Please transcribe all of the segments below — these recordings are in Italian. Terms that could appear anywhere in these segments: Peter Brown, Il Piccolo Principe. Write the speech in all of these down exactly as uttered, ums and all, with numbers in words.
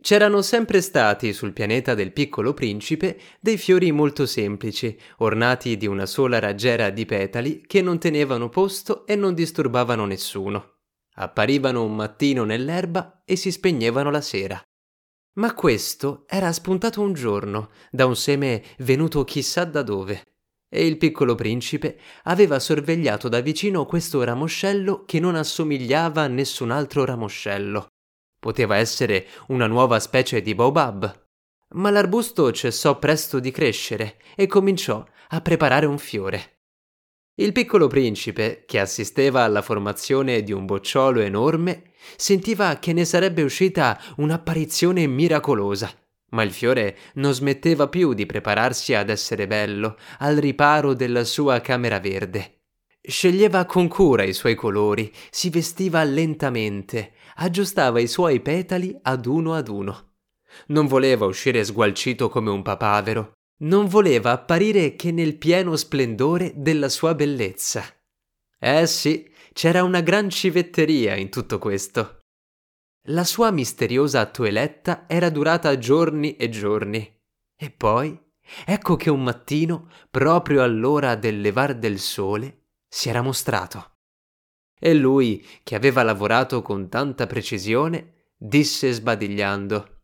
C'erano sempre stati sul pianeta del Piccolo Principe dei fiori molto semplici, ornati di una sola raggiera di petali che non tenevano posto e non disturbavano nessuno. Apparivano un mattino nell'erba e si spegnevano la sera. Ma questo era spuntato un giorno da un seme venuto chissà da dove, e il Piccolo Principe aveva sorvegliato da vicino questo ramoscello che non assomigliava a nessun altro ramoscello. Poteva essere una nuova specie di baobab. Ma l'arbusto cessò presto di crescere e cominciò a preparare un fiore. Il Piccolo Principe, che assisteva alla formazione di un bocciolo enorme, sentiva che ne sarebbe uscita un'apparizione miracolosa. Ma il fiore non smetteva più di prepararsi ad essere bello, al riparo della sua camera verde. Sceglieva con cura i suoi colori, si vestiva lentamente, aggiustava i suoi petali ad uno ad uno. Non voleva uscire sgualcito come un papavero, non voleva apparire che nel pieno splendore della sua bellezza. Eh sì, c'era una gran civetteria in tutto questo. La sua misteriosa toeletta era durata giorni e giorni. E poi, ecco che un mattino, proprio all'ora del levar del sole, si era mostrato. E lui, che aveva lavorato con tanta precisione, disse sbadigliando: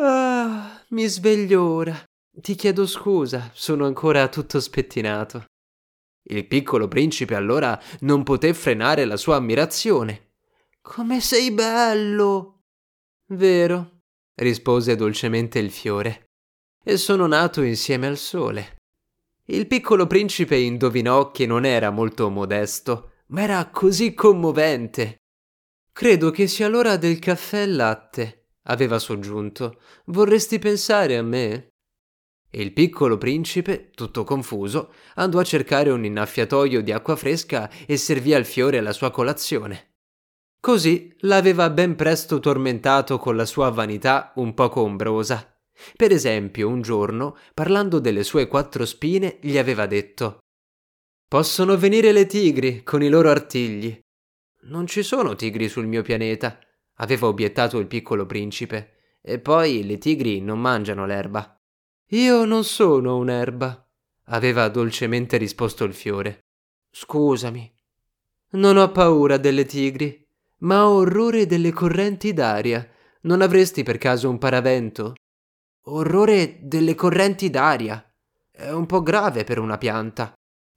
«Ah, mi sveglio ora. Ti chiedo scusa, sono ancora tutto spettinato». Il Piccolo Principe allora non poté frenare la sua ammirazione. «Come sei bello!» «Vero», rispose dolcemente il fiore, «e sono nato insieme al sole». Il Piccolo Principe indovinò che non era molto modesto, ma era così commovente. «Credo che sia l'ora del caffè e latte», aveva soggiunto. «Vorresti pensare a me?» E il Piccolo Principe, tutto confuso, andò a cercare un innaffiatoio di acqua fresca e servì al fiore la sua colazione. Così l'aveva ben presto tormentato con la sua vanità un poco ombrosa. Per esempio, un giorno, parlando delle sue quattro spine, gli aveva detto: «Possono venire le tigri con i loro artigli». «Non ci sono tigri sul mio pianeta», aveva obiettato il Piccolo Principe, «e poi le tigri non mangiano l'erba». «Io non sono un'erba», aveva dolcemente risposto il fiore. «Scusami». «Non ho paura delle tigri, ma ho orrore delle correnti d'aria. Non avresti per caso un paravento?» «Orrore delle correnti d'aria. È un po' grave per una pianta»,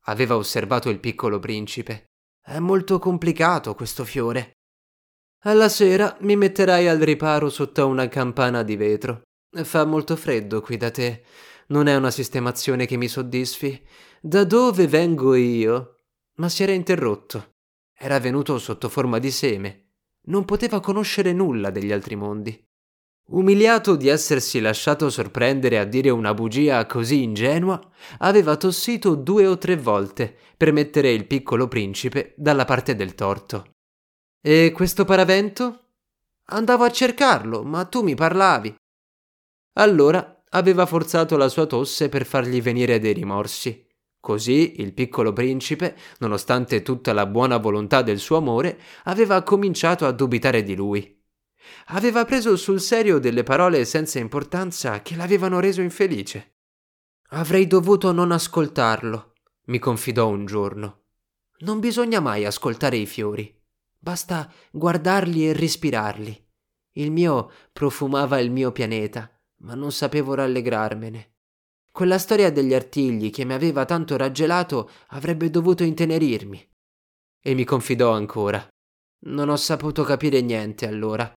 aveva osservato il Piccolo Principe. «È molto complicato questo fiore». «Alla sera mi metterai al riparo sotto una campana di vetro. Fa molto freddo qui da te. Non è una sistemazione che mi soddisfi. Da dove vengo io?» Ma si era interrotto. Era venuto sotto forma di seme. Non poteva conoscere nulla degli altri mondi. Umiliato di essersi lasciato sorprendere a dire una bugia così ingenua, aveva tossito due o tre volte per mettere il Piccolo Principe dalla parte del torto. «E questo paravento?» «Andavo a cercarlo, ma tu mi parlavi». Allora aveva forzato la sua tosse per fargli venire dei rimorsi. Così il Piccolo Principe, nonostante tutta la buona volontà del suo amore, aveva cominciato a dubitare di lui. Aveva preso sul serio delle parole senza importanza che l'avevano reso infelice. «Avrei dovuto non ascoltarlo», mi confidò un giorno. «Non bisogna mai ascoltare i fiori. Basta guardarli e respirarli. Il mio profumava il mio pianeta, ma non sapevo rallegrarmene. Quella storia degli artigli che mi aveva tanto raggelato avrebbe dovuto intenerirmi». E mi confidò ancora: «Non ho saputo capire niente allora.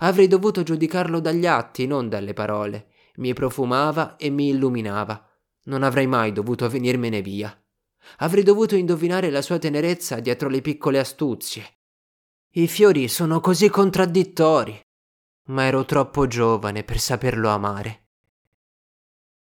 Avrei dovuto giudicarlo dagli atti, non dalle parole. Mi profumava e mi illuminava. Non avrei mai dovuto venirmene via. Avrei dovuto indovinare la sua tenerezza dietro le piccole astuzie. I fiori sono così contraddittori, ma ero troppo giovane per saperlo amare.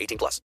eighteen plus.